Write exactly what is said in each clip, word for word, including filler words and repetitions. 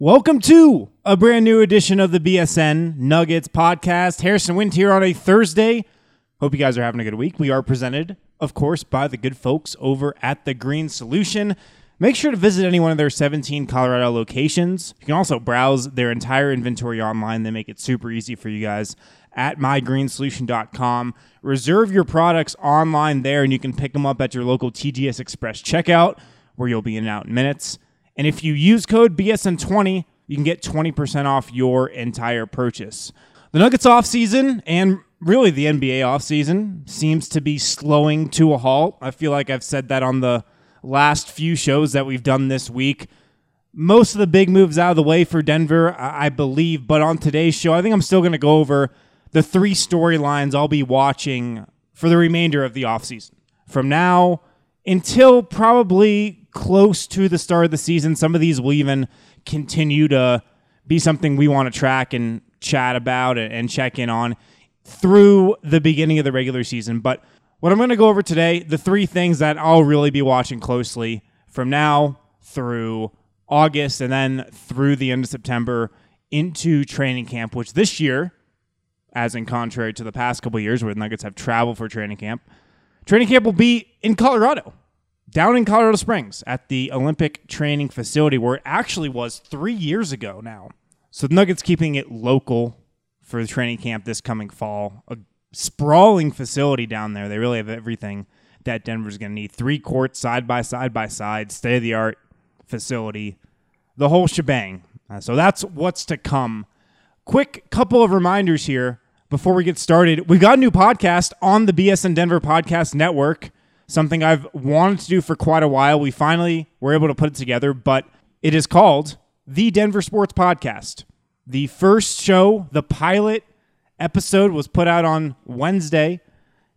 Welcome to a brand new edition of the B S N Nuggets podcast. Harrison Wind here on a Thursday. Hope you guys are having a good week. We are presented, of course, by the good folks over at The Green Solution. Make sure to visit any one of their seventeen Colorado locations. You can also browse their entire inventory online. They make it super easy for you guys at my green solution dot com. Reserve your products online there, and you can pick them up at your local T G S Express checkout, where you'll be in and out in minutes. And if you use code B S N twenty, you can get twenty percent off your entire purchase. The Nuggets offseason, and really the N B A offseason, seems to be slowing to a halt. I feel like I've said that on the last few shows that we've done this week. Most of the big moves out of the way for Denver, I believe. But on today's show, I think I'm still going to go over the three storylines I'll be watching for the remainder of the offseason. From now until probably close to the start of the season. Some of these will even continue to be something we want to track and chat about and check in on through the beginning of the regular season. But what I'm going to go over today, the three things that I'll really be watching closely from now through August and then through the end of September into training camp, which this year, as in contrary to the past couple of years where the Nuggets have traveled for training camp, training camp will be in Colorado. Down in Colorado Springs at the Olympic Training Facility, where it actually was three years ago now. So the Nuggets keeping it local for the training camp this coming fall. A sprawling facility down there. They really have everything that Denver's going to need. Three courts, side by side by side, state-of-the-art facility. The whole shebang. Uh, so that's what's to come. Quick couple of reminders here before we get started. We've got a new podcast on the B S N Denver Podcast Network. Something I've wanted to do for quite a while. We finally were able to put it together, but it is called The Denver Sports Podcast. The first show, the pilot episode, was put out on Wednesday.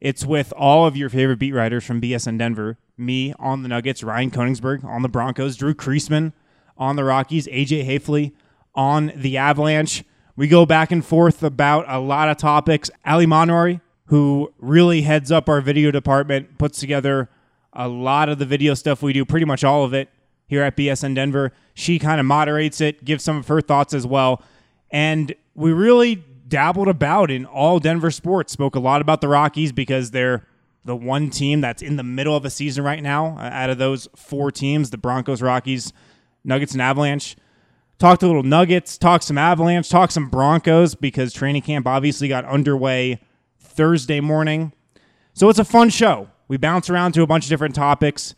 It's with all of your favorite beat writers from B S N Denver. Me on the Nuggets, Ryan Koenigsberg on the Broncos, Drew Creasman on the Rockies, A J Hafley on the Avalanche. We go back and forth about a lot of topics. Ali Monroy, who really heads up our video department, puts together a lot of the video stuff we do, pretty much all of it here at B S N Denver. She kind of moderates it, gives some of her thoughts as well. And we really dabbled about in all Denver sports, spoke a lot about the Rockies because they're the one team that's in the middle of a season right now. Out of those four teams, the Broncos, Rockies, Nuggets, and Avalanche. Talked a little Nuggets, talked some Avalanche, talked some Broncos because training camp obviously got underway Thursday morning. So it's a fun show. We bounce around to a bunch of different topics.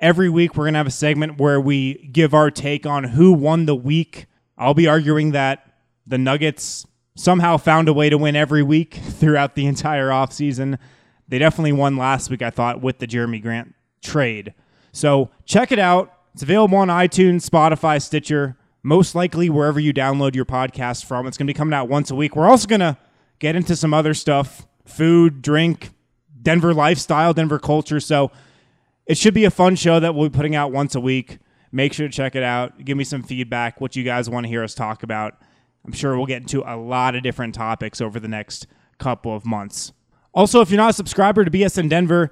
Every week we're going to have a segment where we give our take on who won the week. I'll be arguing that the Nuggets somehow found a way to win every week throughout the entire offseason. They definitely won last week, I thought, with the Jeremy Grant trade. So check it out. It's available on iTunes, Spotify, Stitcher, most likely wherever you download your podcast from. It's going to be coming out once a week. We're also going to get into some other stuff, food, drink, Denver lifestyle, Denver culture. So it should be a fun show that we'll be putting out once a week. Make sure to check it out. Give me some feedback, what you guys want to hear us talk about. I'm sure we'll get into a lot of different topics over the next couple of months. Also, if you're not a subscriber to B S N Denver,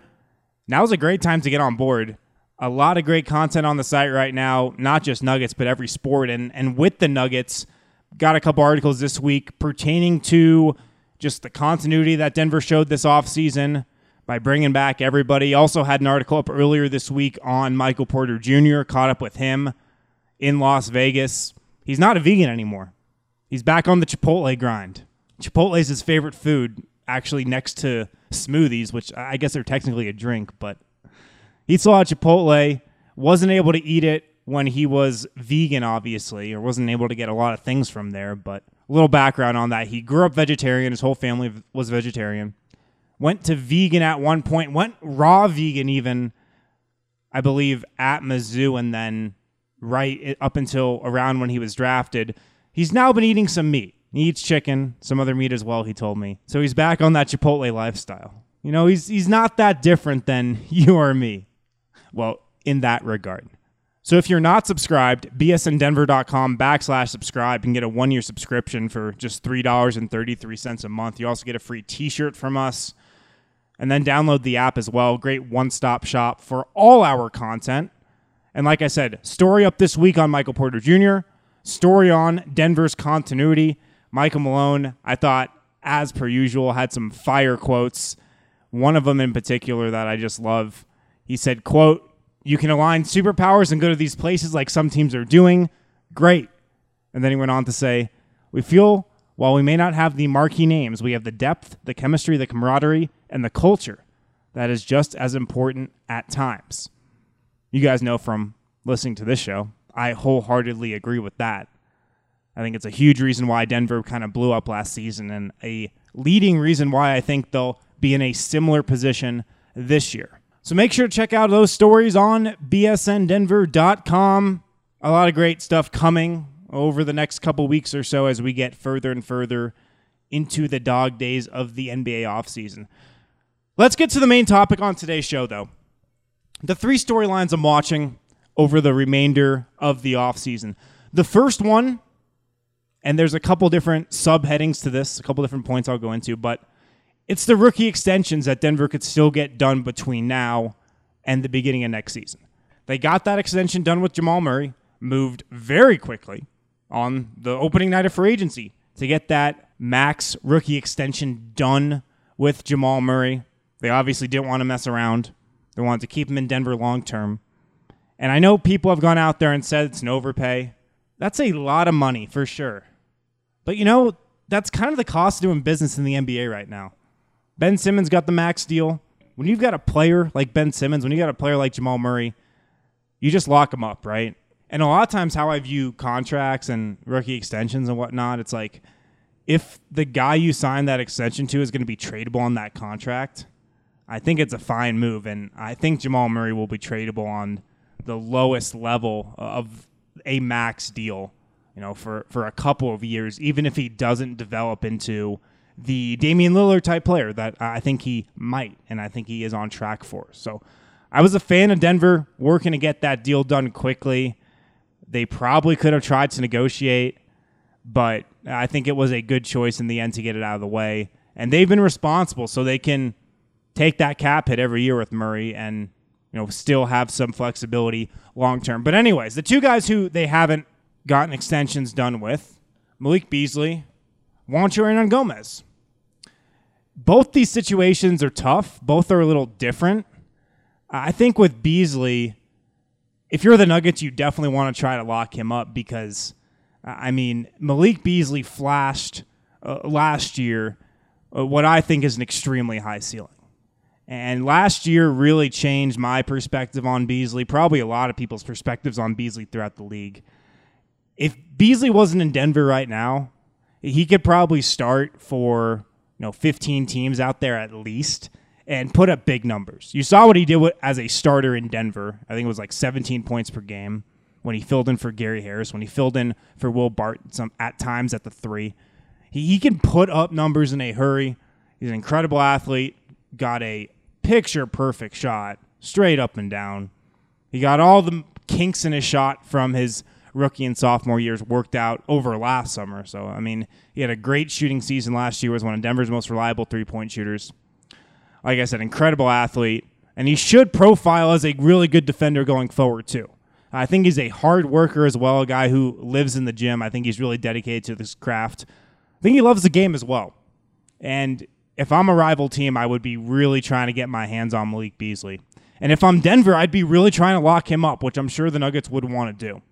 now's a great time to get on board. A lot of great content on the site right now, not just Nuggets, but every sport. And, and with the Nuggets, got a couple articles this week pertaining to just the continuity that Denver showed this offseason by bringing back everybody. Also had an article up earlier this week on Michael Porter Junior Caught up with him in Las Vegas. He's not a vegan anymore. He's back on the Chipotle grind. Chipotle is his favorite food, actually next to smoothies, which I guess are technically a drink, but... He saw Chipotle, wasn't able to eat it when he was vegan, obviously, or wasn't able to get a lot of things from there, but a little background on that. He grew up vegetarian. His whole family was vegetarian. Went to vegan at one point. Went raw vegan even, I believe, at Mizzou, and then right up until around when he was drafted. He's now been eating some meat. He eats chicken, some other meat as well, he told me. So he's back on that Chipotle lifestyle. You know, he's he's not that different than you or me. Well, in that regard. So if you're not subscribed, bsndenver.com backslash subscribe and get a one-year subscription for just three dollars and thirty-three cents a month. You also get a free t-shirt from us. And then download the app as well. Great one-stop shop for all our content. And like I said, story up this week on Michael Porter Junior Story on Denver's continuity. Michael Malone, I thought, as per usual, had some fire quotes. One of them in particular that I just love. He said, quote, "You can align superpowers and go to these places like some teams are doing. Great." And then he went on to say, "We feel while we may not have the marquee names, we have the depth, the chemistry, the camaraderie, and the culture that is just as important at times." You guys know from listening to this show, I wholeheartedly agree with that. I think it's a huge reason why Denver kind of blew up last season and a leading reason why I think they'll be in a similar position this year. So make sure to check out those stories on b s n denver dot com. A lot of great stuff coming over the next couple weeks or so as we get further and further into the dog days of the N B A offseason. Let's get to the main topic on today's show, though. The three storylines I'm watching over the remainder of the offseason. The first one, and there's a couple different subheadings to this, a couple different points I'll go into, but it's the rookie extensions that Denver could still get done between now and the beginning of next season. They got that extension done with Jamal Murray, moved very quickly on the opening night of free agency to get that max rookie extension done with Jamal Murray. They obviously didn't want to mess around. They wanted to keep him in Denver long term. And I know people have gone out there and said it's an overpay. That's a lot of money for sure. But you know, that's kind of the cost of doing business in the N B A right now. Ben Simmons got the max deal. When you've got a player like Ben Simmons, when you got a player like Jamal Murray, you just lock them up, right? And a lot of times how I view contracts and rookie extensions and whatnot, it's like if the guy you sign that extension to is going to be tradable on that contract, I think it's a fine move. And I think Jamal Murray will be tradable on the lowest level of a max deal, you know, for, for a couple of years, even if he doesn't develop into the Damian Lillard type player that I think he might, and I think he is on track for. So I was a fan of Denver working to get that deal done quickly. They probably could have tried to negotiate, but I think it was a good choice in the end to get it out of the way. And they've been responsible, so they can take that cap hit every year with Murray and, you know, still have some flexibility long term. But anyways, the two guys who they haven't gotten extensions done with, Malik Beasley, Juancho Hernangómez. Both these situations are tough. Both are a little different. I think with Beasley, if you're the Nuggets, you definitely want to try to lock him up because, I mean, Malik Beasley flashed uh, last year uh, what I think is an extremely high ceiling. And last year really changed my perspective on Beasley, probably a lot of people's perspectives on Beasley throughout the league. If Beasley wasn't in Denver right now, he could probably start for, you know, fifteen teams out there at least and put up big numbers. You saw what he did with, as a starter in Denver. I think it was like seventeen points per game when he filled in for Gary Harris, when he filled in for Will Barton some, at times at the three. He, he can put up numbers in a hurry. He's an incredible athlete. Got a picture-perfect shot, straight up and down. He got all the kinks in his shot from his rookie and sophomore years worked out over last summer. So, I mean, he had a great shooting season last year, was one of Denver's most reliable three-point shooters. Like I said, incredible athlete, And he should profile as a really good defender going forward, too. I think he's a hard worker as well, a guy who lives in the gym. I think he's really dedicated to this craft. I think he loves the game as well. And if I'm a rival team, I would be really trying to get my hands on Malik Beasley. And if I'm Denver, I'd be really trying to lock him up, which I'm sure the Nuggets would want to do.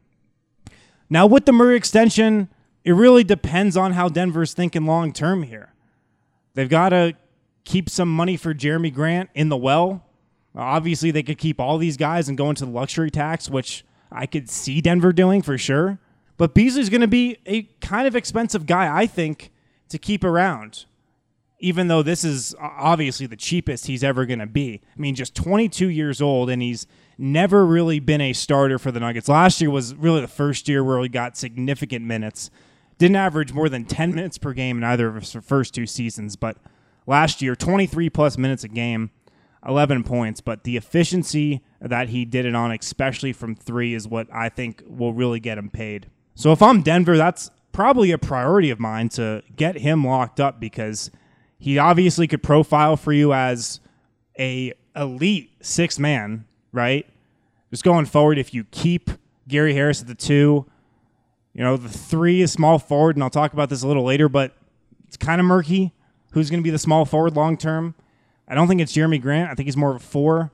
Now, with the Murray extension, it really depends on how Denver's thinking long term here. They've got to keep some money for Jeremy Grant in the well. Obviously, they could keep all these guys and go into the luxury tax, which I could see Denver doing for sure. But Beasley's going to be a kind of expensive guy, I think, to keep around, even though this is obviously the cheapest he's ever going to be. I mean, just twenty-two years old, and he's never really been a starter for the Nuggets. Last year was really the first year where he got significant minutes. Didn't average more than ten minutes per game in either of his first two seasons, but last year, twenty-three plus minutes a game. eleven points, but the efficiency that he did it on, especially from three, is what I think will really get him paid. So if I'm Denver, that's probably a priority of mine to get him locked up, because he obviously could profile for you as a elite six man, right? Just going forward, if you keep Gary Harris at the two, you know, the three is small forward, and I'll talk about this a little later, but it's kind of murky who's going to be the small forward long term. I don't think it's Jeremy Grant. I think he's more of a four.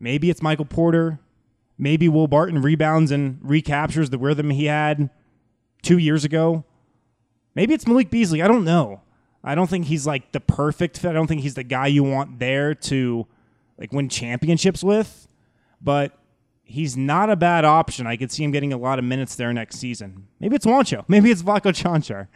Maybe it's Michael Porter. Maybe Will Barton rebounds and recaptures the rhythm he had two years ago. Maybe it's Malik Beasley. I don't know. I don't think he's like the perfect fit. I don't think he's the guy you want there to like win championships with, but he's not a bad option. I could see him getting a lot of minutes there next season. Maybe it's Juancho. Maybe it's Vlaco Chanchar.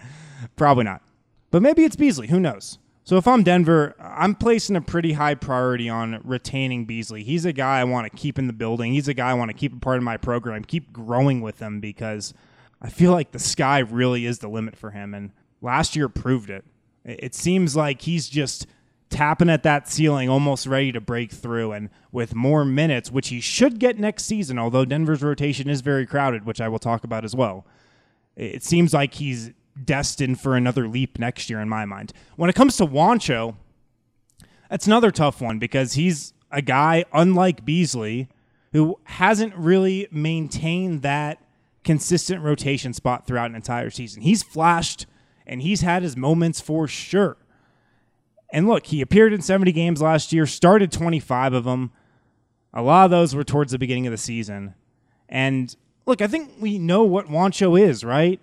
Probably not. But maybe it's Beasley. Who knows? So if I'm Denver, I'm placing a pretty high priority on retaining Beasley. He's a guy I want to keep in the building. He's a guy I want to keep a part of my program, keep growing with him, because I feel like the sky really is the limit for him. And last year proved it. It seems like he's just tapping at that ceiling, almost ready to break through. And with more minutes, which he should get next season, although Denver's rotation is very crowded, which I will talk about as well, it seems like he's destined for another leap next year in my mind. When it comes to Juancho, that's another tough one, because he's a guy, unlike Beasley, who hasn't really maintained that consistent rotation spot throughout an entire season. He's flashed and he's had his moments for sure. And look, he appeared in seventy games last year, started twenty-five of them. A lot of those were towards the beginning of the season. And look, I think we know what Juancho is, right?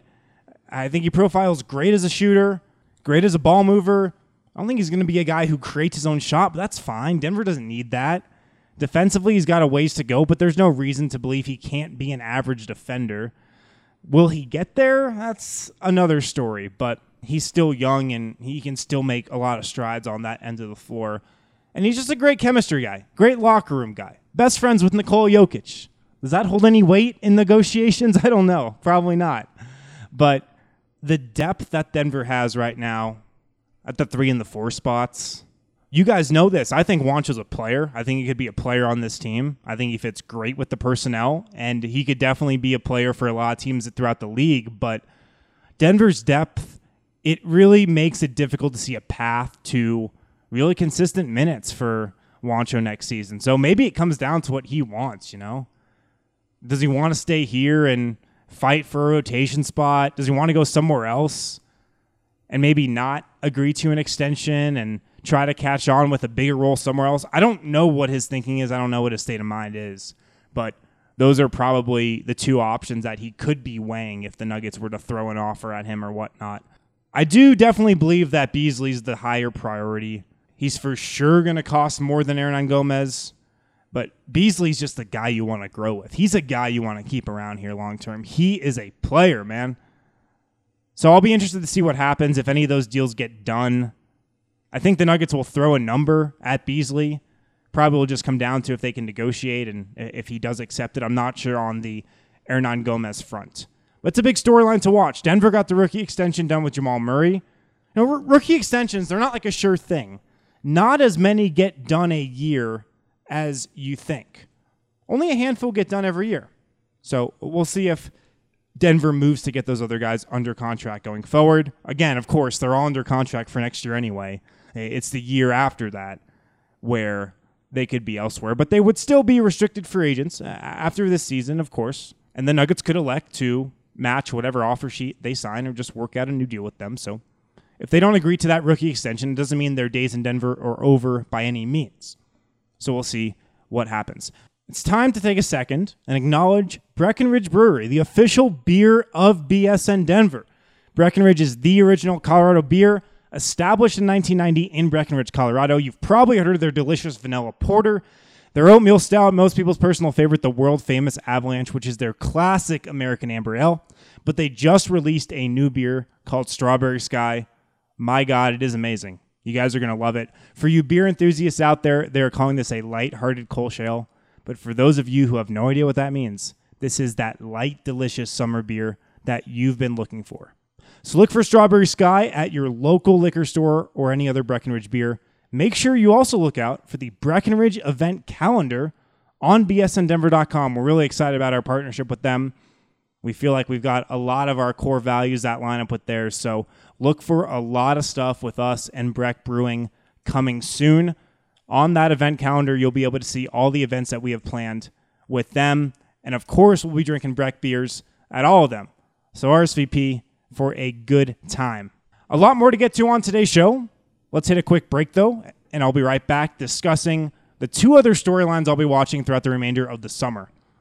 I think he profiles great as a shooter, great as a ball mover. I don't think he's going to be a guy who creates his own shot, but that's fine. Denver doesn't need that. Defensively, he's got a ways to go, but there's no reason to believe he can't be an average defender. Will he get there? That's another story, but he's still young, and he can still make a lot of strides on that end of the floor. And he's just a great chemistry guy, great locker room guy, best friends with Nikola Jokic. Does that hold any weight in negotiations? I don't know. Probably not. But the depth that Denver has right now at the three and the four spots, you guys know this. I think Juancho's a player. I think he could be a player on this team. I think he fits great with the personnel, and he could definitely be a player for a lot of teams throughout the league. But Denver's depth, it really makes it difficult to see a path to really consistent minutes for Juancho next season. So maybe it comes down to what he wants, you know? Does he want to stay here and fight for a rotation spot? Does he want to go somewhere else and maybe not agree to an extension and try to catch on with a bigger role somewhere else? I don't know what his thinking is. I don't know what his state of mind is, but those are probably the two options that he could be weighing if the Nuggets were to throw an offer at him or whatnot. I do definitely believe that Beasley's the higher priority. He's for sure going to cost more than Hernangómez. But Beasley's just the guy you want to grow with. He's a guy you want to keep around here long-term. He is a player, man. So I'll be interested to see what happens if any of those deals get done. I think the Nuggets will throw a number at Beasley. Probably will just come down to if they can negotiate and if he does accept it. I'm not sure on the Hernangómez front. But it's a big storyline to watch. Denver got the rookie extension done with Jamal Murray. You know, r- rookie extensions, they're not like a sure thing. Not as many get done a year as you think. Only a handful get done every year. So we'll see if Denver moves to get those other guys under contract going forward. Again, of course, they're all under contract for next year anyway. It's the year after that where they could be elsewhere, but they would still be restricted free agents after this season, of course. And the Nuggets could elect to match whatever offer sheet they sign or just work out a new deal with them. So if they don't agree to that rookie extension, it doesn't mean their days in Denver are over by any means. So we'll see what happens. It's time to take a second and acknowledge Breckenridge Brewery, the official beer of B S N Denver. Breckenridge is the original Colorado beer, established in nineteen ninety in Breckenridge, Colorado. You've probably heard of their delicious vanilla porter, their oatmeal stout, most people's personal favorite, the world-famous Avalanche, which is their classic American Amber Ale. But they just released a new beer called Strawberry Sky. My God, it is amazing. You guys are going to love it. For you beer enthusiasts out there, they're calling this a light-hearted Kolsch Ale. But for those of you who have no idea what that means, this is that light, delicious summer beer that you've been looking for. So look for Strawberry Sky at your local liquor store or any other Breckenridge beer. Make sure you also look out for the Breckenridge event calendar on b s n denver dot com. We're really excited about our partnership with them. We feel like we've got a lot of our core values that line up with theirs. So look for a lot of stuff with us and Breck Brewing coming soon. On that event calendar, you'll be able to see all the events that we have planned with them. And of course, we'll be drinking Breck beers at all of them. So R S V P for a good time. A lot more to get to on today's show. Let's hit a quick break, though, and I'll be right back discussing the two other storylines I'll be watching throughout the remainder of the summer.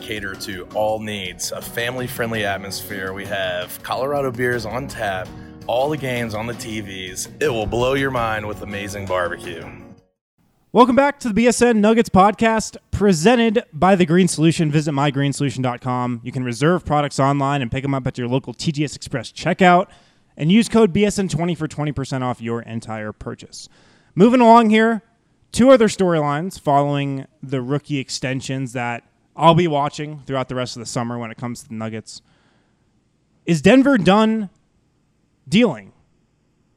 cater to all needs, a family-friendly atmosphere. We have Colorado beers on tap, all the games on the T Vs. It will blow your mind with amazing barbecue. Welcome back to the B S N Nuggets podcast presented by The Green Solution. Visit my green solution dot com. You can reserve products online and pick them up at your local T G S Express checkout and use code B S N twenty for twenty percent off your entire purchase. Moving along here, two other storylines following the rookie extensions that I'll be watching throughout the rest of the summer when it comes to the Nuggets. Is Denver done dealing?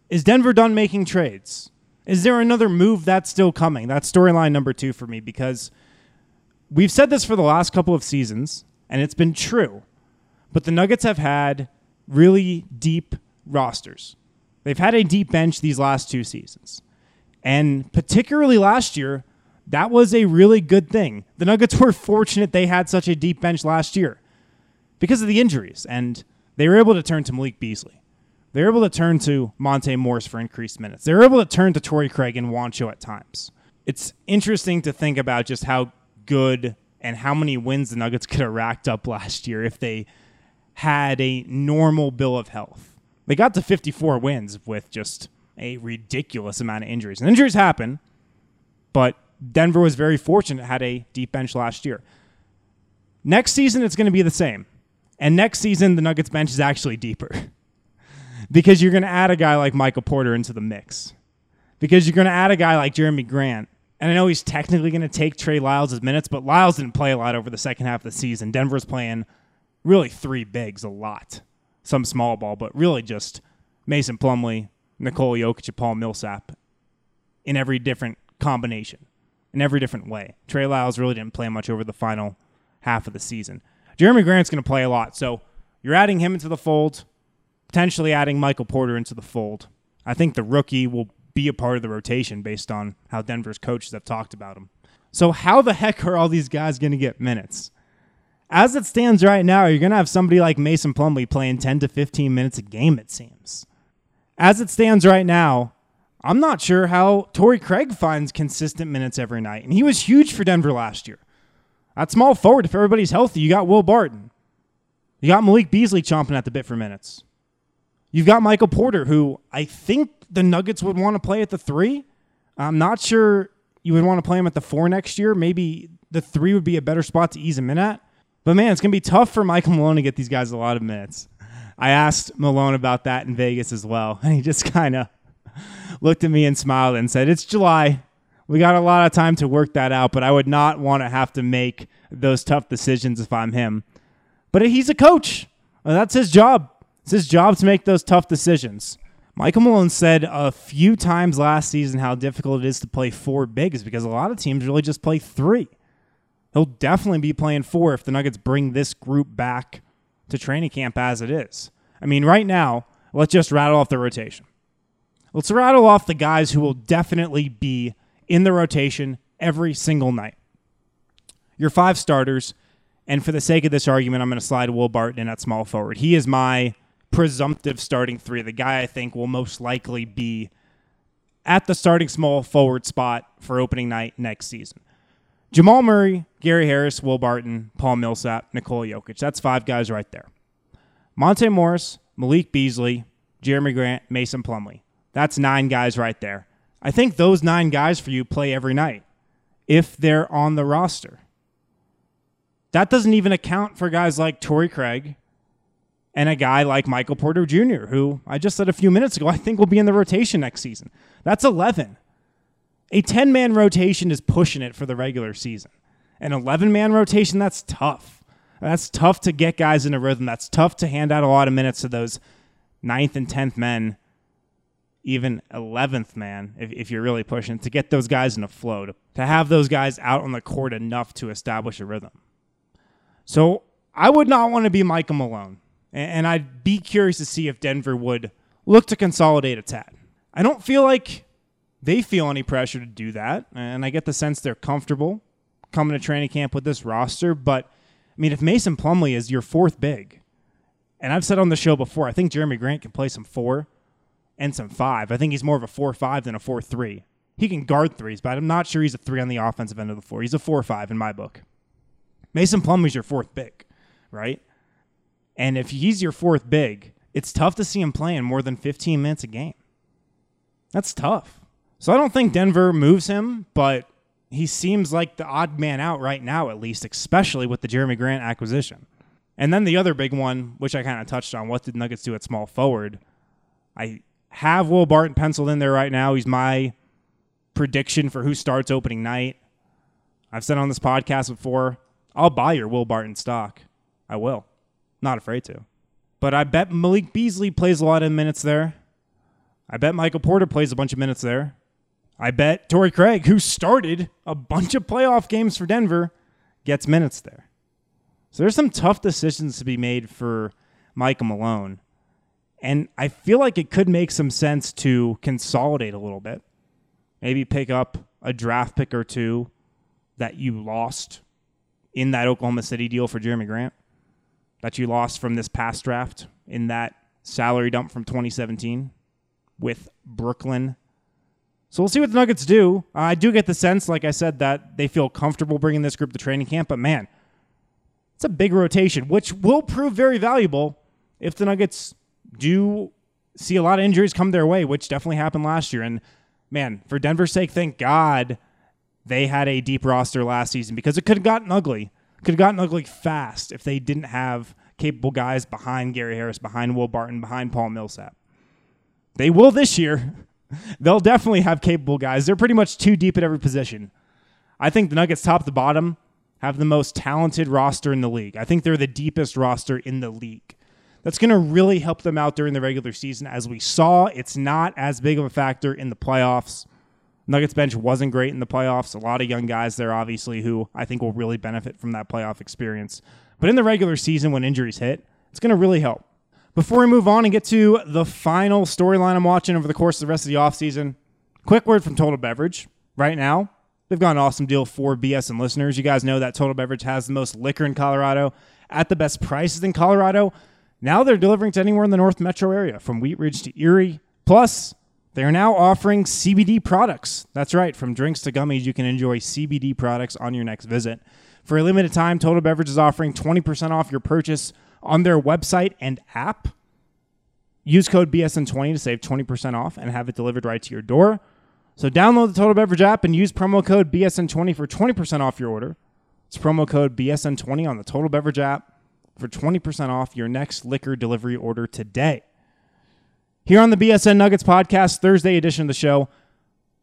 Is Denver done making trades? Is there another move that's still coming? That's storyline number two for me, because we've said this for the last couple of seasons, and it's been true, but the Nuggets have had really deep rosters. They've had a deep bench these last two seasons, and particularly last year, that was a really good thing. The Nuggets were fortunate they had such a deep bench last year because of the injuries, and they were able to turn to Malik Beasley. They were able to turn to Monte Morris for increased minutes. They were able to turn to Torrey Craig and Juancho at times. It's interesting to think about just how good and how many wins the Nuggets could have racked up last year if they had a normal bill of health. They got to fifty-four wins with just a ridiculous amount of injuries. And injuries happen, but Denver was very fortunate, had a deep bench last year. Next season, it's going to be the same. And next season, the Nuggets bench is actually deeper because you're going to add a guy like Michael Porter into the mix, because you're going to add a guy like Jeremy Grant. And I know he's technically going to take Trey Lyles' minutes, but Lyles didn't play a lot over the second half of the season. Denver's playing really three bigs a lot, some small ball, but really just Mason Plumlee, Nikola Jokic, and Paul Millsap in every different combination, in every different way. Trey Lyles really didn't play much over the final half of the season. Jeremy Grant's going to play a lot, so you're adding him into the fold, potentially adding Michael Porter into the fold. I think the rookie will be a part of the rotation based on how Denver's coaches have talked about him. So how the heck are all these guys going to get minutes? as it stands right now, you're going to have somebody like Mason Plumlee playing ten to fifteen minutes a game, it seems. As it stands right now, I'm not sure how Torrey Craig finds consistent minutes every night. And he was huge for Denver last year. At small forward, if everybody's healthy, you got Will Barton. You got Malik Beasley chomping at the bit for minutes. You've got Michael Porter, who I think the Nuggets would want to play at the three. I'm not sure you would want to play him at the four next year. Maybe the three would be a better spot to ease him in at. But, man, it's going to be tough for Michael Malone to get these guys a lot of minutes. I asked Malone about that in Vegas as well, and he just kind of looked at me and smiled and said, it's July. We got a lot of time to work that out, but I would not want to have to make those tough decisions if I'm him. But he's a coach. That's his job. It's his job to make those tough decisions. Michael Malone said a few times last season how difficult it is to play four bigs because a lot of teams really just play three. He'll definitely be playing four if the Nuggets bring this group back to training camp as it is. I mean, right now, let's just rattle off the rotation. Let's rattle off the guys who will definitely be in the rotation every single night. Your five starters, and for the sake of this argument, I'm going to slide Will Barton in at small forward. He is my presumptive starting three, the guy I think will most likely be at the starting small forward spot for opening night next season. Jamal Murray, Gary Harris, Will Barton, Paul Millsap, Nikola Jokic. That's five guys right there. Monte Morris, Malik Beasley, Jeremy Grant, Mason Plumlee. That's nine guys right there. I think those nine guys for you play every night if they're on the roster. That doesn't even account for guys like Torrey Craig and a guy like Michael Porter Junior, who I just said a few minutes ago I think will be in the rotation next season. That's eleven. A ten-man rotation is pushing it for the regular season. An eleven-man rotation, that's tough. That's tough to get guys in a rhythm. That's tough to hand out a lot of minutes to those ninth and tenth men, even eleventh man, if, if you're really pushing, to get those guys in a flow, to, to have those guys out on the court enough to establish a rhythm. So I would not want to be Michael Malone. And I'd be curious to see if Denver would look to consolidate a tad. I don't feel like they feel any pressure to do that, and I get the sense they're comfortable coming to training camp with this roster. But, I mean, if Mason Plumlee is your fourth big, and I've said on the show before, I think Jeremy Grant can play some four and some five. I think he's more of a four five than a four three. He can guard threes, but I'm not sure he's a three on the offensive end of the floor. He's a four five in my book. Mason Plumlee's your fourth big, right? And if he's your fourth big, it's tough to see him playing more than fifteen minutes a game. That's tough. So I don't think Denver moves him, but he seems like the odd man out right now, at least, especially with the Jeremy Grant acquisition. And then the other big one, which I kind of touched on, what did Nuggets do at small forward? I have Will Barton penciled in there right now. He's my prediction for who starts opening night. I've said on this podcast before, I'll buy your Will Barton stock. I will. Not afraid to. But I bet Malik Beasley plays a lot of minutes there. I bet Michael Porter plays a bunch of minutes there. I bet Torrey Craig, who started a bunch of playoff games for Denver, gets minutes there. So there's some tough decisions to be made for Michael Malone. And I feel like it could make some sense to consolidate a little bit. Maybe pick up a draft pick or two that you lost in that Oklahoma City deal for Jeremy Grant, that you lost from this past draft in that salary dump from twenty seventeen with Brooklyn. So we'll see what the Nuggets do. Uh, I do get the sense, like I said, that they feel comfortable bringing this group to training camp, but man, it's a big rotation, which will prove very valuable if the Nuggets do see a lot of injuries come their way, which definitely happened last year. And man, for Denver's sake, thank God they had a deep roster last season because it could have gotten ugly. Could have gotten ugly fast if they didn't have capable guys behind Gary Harris, behind Will Barton, behind Paul Millsap. They will this year. They'll definitely have capable guys. They're pretty much too deep at every position. I think the Nuggets, top to bottom, have the most talented roster in the league. I think they're the deepest roster in the league. That's going to really help them out during the regular season. As we saw, it's not as big of a factor in the playoffs. Nuggets bench wasn't great in the playoffs. A lot of young guys there, obviously, who I think will really benefit from that playoff experience. But in the regular season, when injuries hit, it's going to really help. Before we move on and get to the final storyline I'm watching over the course of the rest of the offseason, quick word from Total Beverage. Right now, They've got an awesome deal for B S N listeners. You guys know that Total Beverage has the most liquor in Colorado at the best prices in Colorado. Now they're delivering to anywhere in the North Metro area, from Wheat Ridge to Erie. Plus, they're now offering C B D products. That's right. From drinks to gummies, you can enjoy C B D products on your next visit. For a limited time, Total Beverage is offering twenty percent off your purchase on their website and app. Use code B S N twenty to save twenty percent off and have it delivered right to your door. So download the Total Beverage app and use promo code B S N twenty for twenty percent off your order. It's promo code B S N twenty on the Total Beverage app for twenty percent off your next liquor delivery order today. Here on the B S N Nuggets podcast, Thursday edition of the show,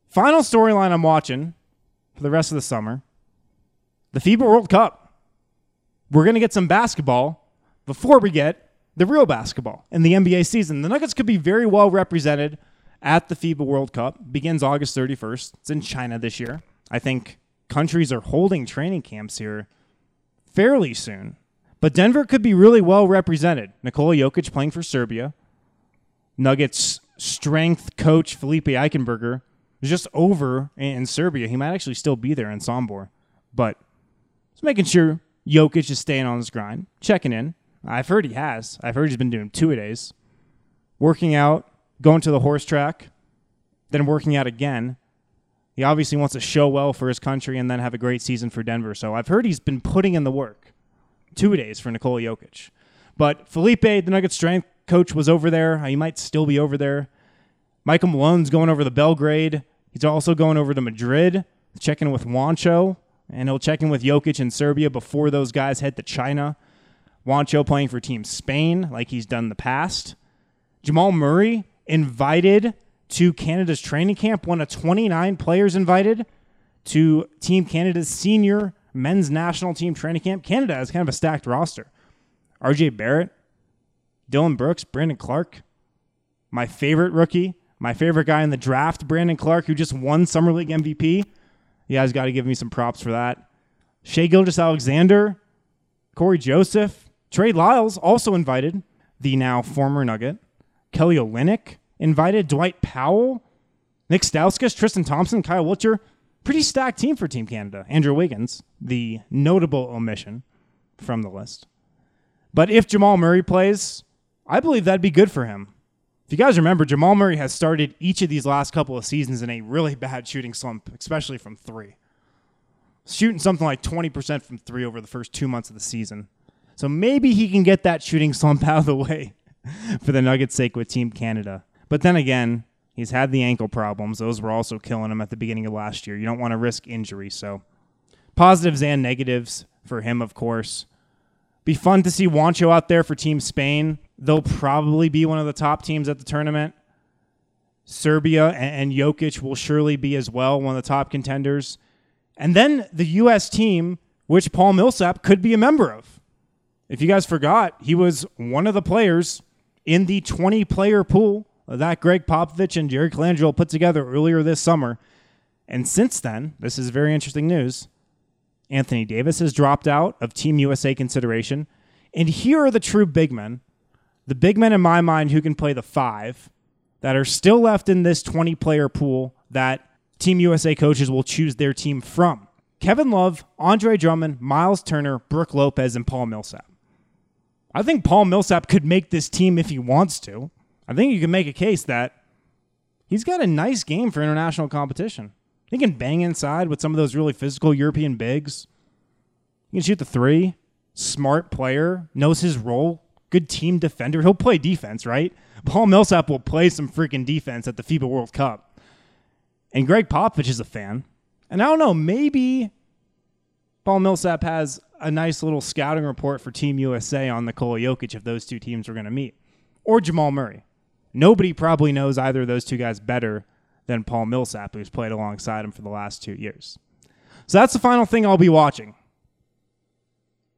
final storyline I'm watching for the rest of the summer, the FIBA World Cup. We're going to get some basketball before we get the real basketball in the N B A season. The Nuggets could be very well represented at the FIBA World Cup. Begins August thirty-first. It's in China this year. I think countries are holding training camps here fairly soon. But Denver could be really well represented. Nikola Jokic playing for Serbia. Nuggets strength coach Felipe Eichenberger is just over in Serbia. He might actually still be there in Sombor. But just making sure Jokic is staying on his grind. Checking in. I've heard he has. I've heard he's been doing two-a-days. Working out. Going to the horse track, then working out again. He obviously wants to show well for his country and then have a great season for Denver. So I've heard he's been putting in the work. Two days for Nikola Jokic. But Felipe, the Nuggets strength coach, was over there. He might still be over there. Michael Malone's going over to Belgrade. He's also going over to Madrid, checking with Juancho, and he'll check in with Jokic in Serbia before those guys head to China. Juancho playing for Team Spain like he's done in the past. Jamal Murray invited to Canada's training camp, one of twenty-nine players invited to Team Canada's senior men's national team training camp. Canada has kind of a stacked roster. R J Barrett, Dylan Brooks, Brandon Clarke, my favorite rookie, my favorite guy in the draft, Brandon Clarke, who just won Summer League M V P. You guys got to give me some props for that. Shai Gilgeous-Alexander, Corey Joseph, Trey Lyles also invited, the now former Nugget. Kelly Olynyk invited, Dwight Powell, Nick Stauskas, Tristan Thompson, Kyle Wilcher. Pretty stacked team for Team Canada. Andrew Wiggins, the notable omission from the list. But if Jamal Murray plays, I believe that'd be good for him. If you guys remember, Jamal Murray has started each of these last couple of seasons in a really bad shooting slump, especially from three. Shooting something like twenty percent from three over the first two months of the season. So maybe he can get that shooting slump out of the way for the Nuggets' sake with Team Canada. But then again, he's had the ankle problems. Those were also killing him at the beginning of last year. You don't want to risk injury, so positives and negatives for him, of course. Be fun to see Juancho out there for Team Spain. They'll probably be one of the top teams at the tournament. Serbia and Jokic will surely be as well one of the top contenders. And then the U S team, which Paul Millsap could be a member of. If you guys forgot, he was one of the players in the twenty-player pool that Greg Popovich and Jerry Colangelo put together earlier this summer. And since then, this is very interesting news, Anthony Davis has dropped out of Team U S A consideration. And here are the true big men, the big men in my mind who can play the five that are still left in this twenty-player pool that Team U S A coaches will choose their team from. Kevin Love, Andre Drummond, Miles Turner, Brooke Lopez, and Paul Millsap. I think Paul Millsap could make this team if he wants to. I think you can make a case that he's got a nice game for international competition. He can bang inside with some of those really physical European bigs. He can shoot the three. Smart player. Knows his role. Good team defender. He'll play defense, right? Paul Millsap will play some freaking defense at the FIBA World Cup. And Greg Popovich is a fan. And I don't know, maybe Paul Millsap has a nice little scouting report for Team U S A on Nikola Jokic if those two teams were going to meet. Or Jamal Murray. Nobody probably knows either of those two guys better than Paul Millsap, who's played alongside him for the last two years. So that's the final thing I'll be watching.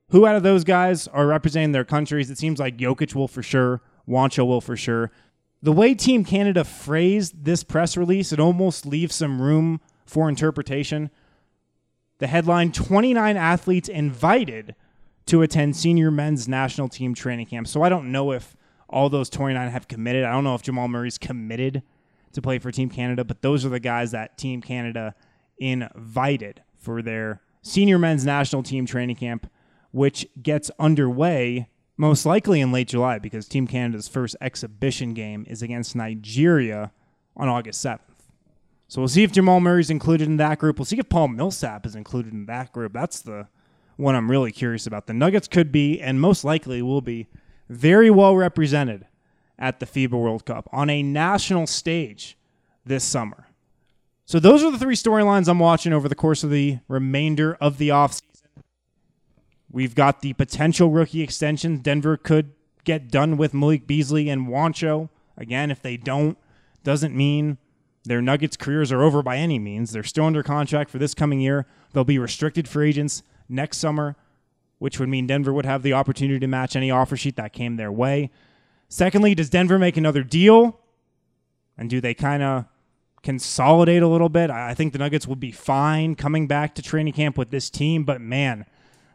Who out of those guys are representing their countries? It seems like Jokic will for sure. Juancho will for sure. The way Team Canada phrased this press release, it almost leaves some room for interpretation. The headline, twenty-nine athletes invited to attend senior men's national team training camp. So I don't know if all those twenty-nine have committed. I don't know if Jamal Murray's committed to play for Team Canada, but those are the guys that Team Canada invited for their senior men's national team training camp, which gets underway most likely in late July because Team Canada's first exhibition game is against Nigeria on August seventh. So we'll see if Jamal Murray's included in that group. We'll see if Paul Millsap is included in that group. That's the one I'm really curious about. The Nuggets could be, and most likely will be, very well represented at the FIBA World Cup on a national stage this summer. So those are the three storylines I'm watching over the course of the remainder of the offseason. We've got the potential rookie extensions. Denver could get done with Malik Beasley and Juancho. Again, if they don't, doesn't mean their Nuggets careers are over by any means. They're still under contract for this coming year. They'll be restricted free agents next summer, which would mean Denver would have the opportunity to match any offer sheet that came their way. Secondly, does Denver make another deal? And do they kind of consolidate a little bit? I think the Nuggets will be fine coming back to training camp with this team, but man,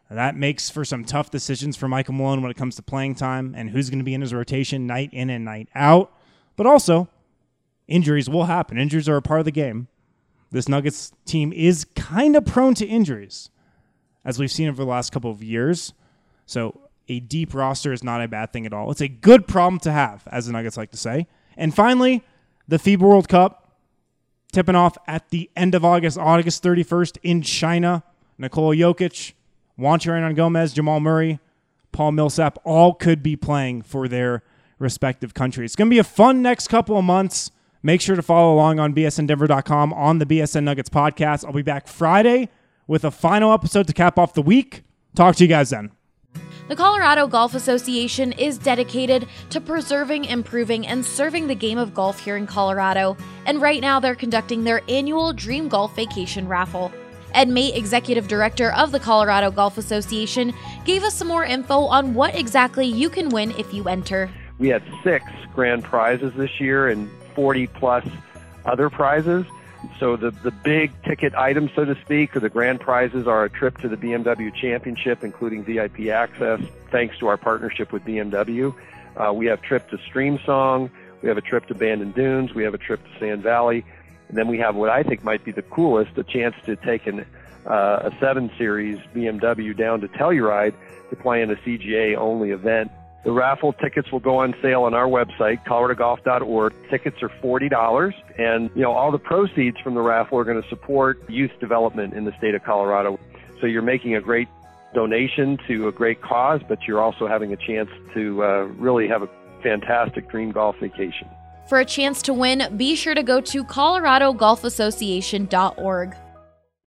that makes for some tough decisions for Michael Malone when it comes to playing time and who's going to be in his rotation night in and night out. But also, injuries will happen. Injuries are a part of the game. This Nuggets team is kind of prone to injuries, as we've seen over the last couple of years. So a deep roster is not a bad thing at all. It's a good problem to have, as the Nuggets like to say. And finally, the FIBA World Cup, tipping off at the end of August, August thirty-first in China. Nikola Jokic, Juancho Hernangómez, Jamal Murray, Paul Millsap, all could be playing for their respective countries. It's going to be a fun next couple of months. Make sure to follow along on b s n denver dot com on the B S N Nuggets podcast. I'll be back Friday with a final episode to cap off the week. Talk to you guys then. The Colorado Golf Association is dedicated to preserving, improving, and serving the game of golf here in Colorado. And right now they're conducting their annual Dream Golf Vacation Raffle. Ed Mate, Executive Director of the Colorado Golf Association, gave us some more info on what exactly you can win if you enter. We had six grand prizes this year and forty plus other prizes. So the, the big ticket items, so to speak, or the grand prizes are a trip to the B M W Championship, including V I P access, thanks to our partnership with B M W. Uh, we have trip to Stream Song. We have a trip to Bandon Dunes. We have a trip to Sand Valley. And then we have what I think might be the coolest, a chance to take an, uh, a seven series B M W down to Telluride to play in a C G A-only event. The raffle tickets will go on sale on our website, colorado golf dot org. Tickets are forty dollars, and you know all the proceeds from the raffle are going to support youth development in the state of Colorado. So you're making a great donation to a great cause, but you're also having a chance to uh, really have a fantastic dream golf vacation. For a chance to win, be sure to go to colorado golf association dot org.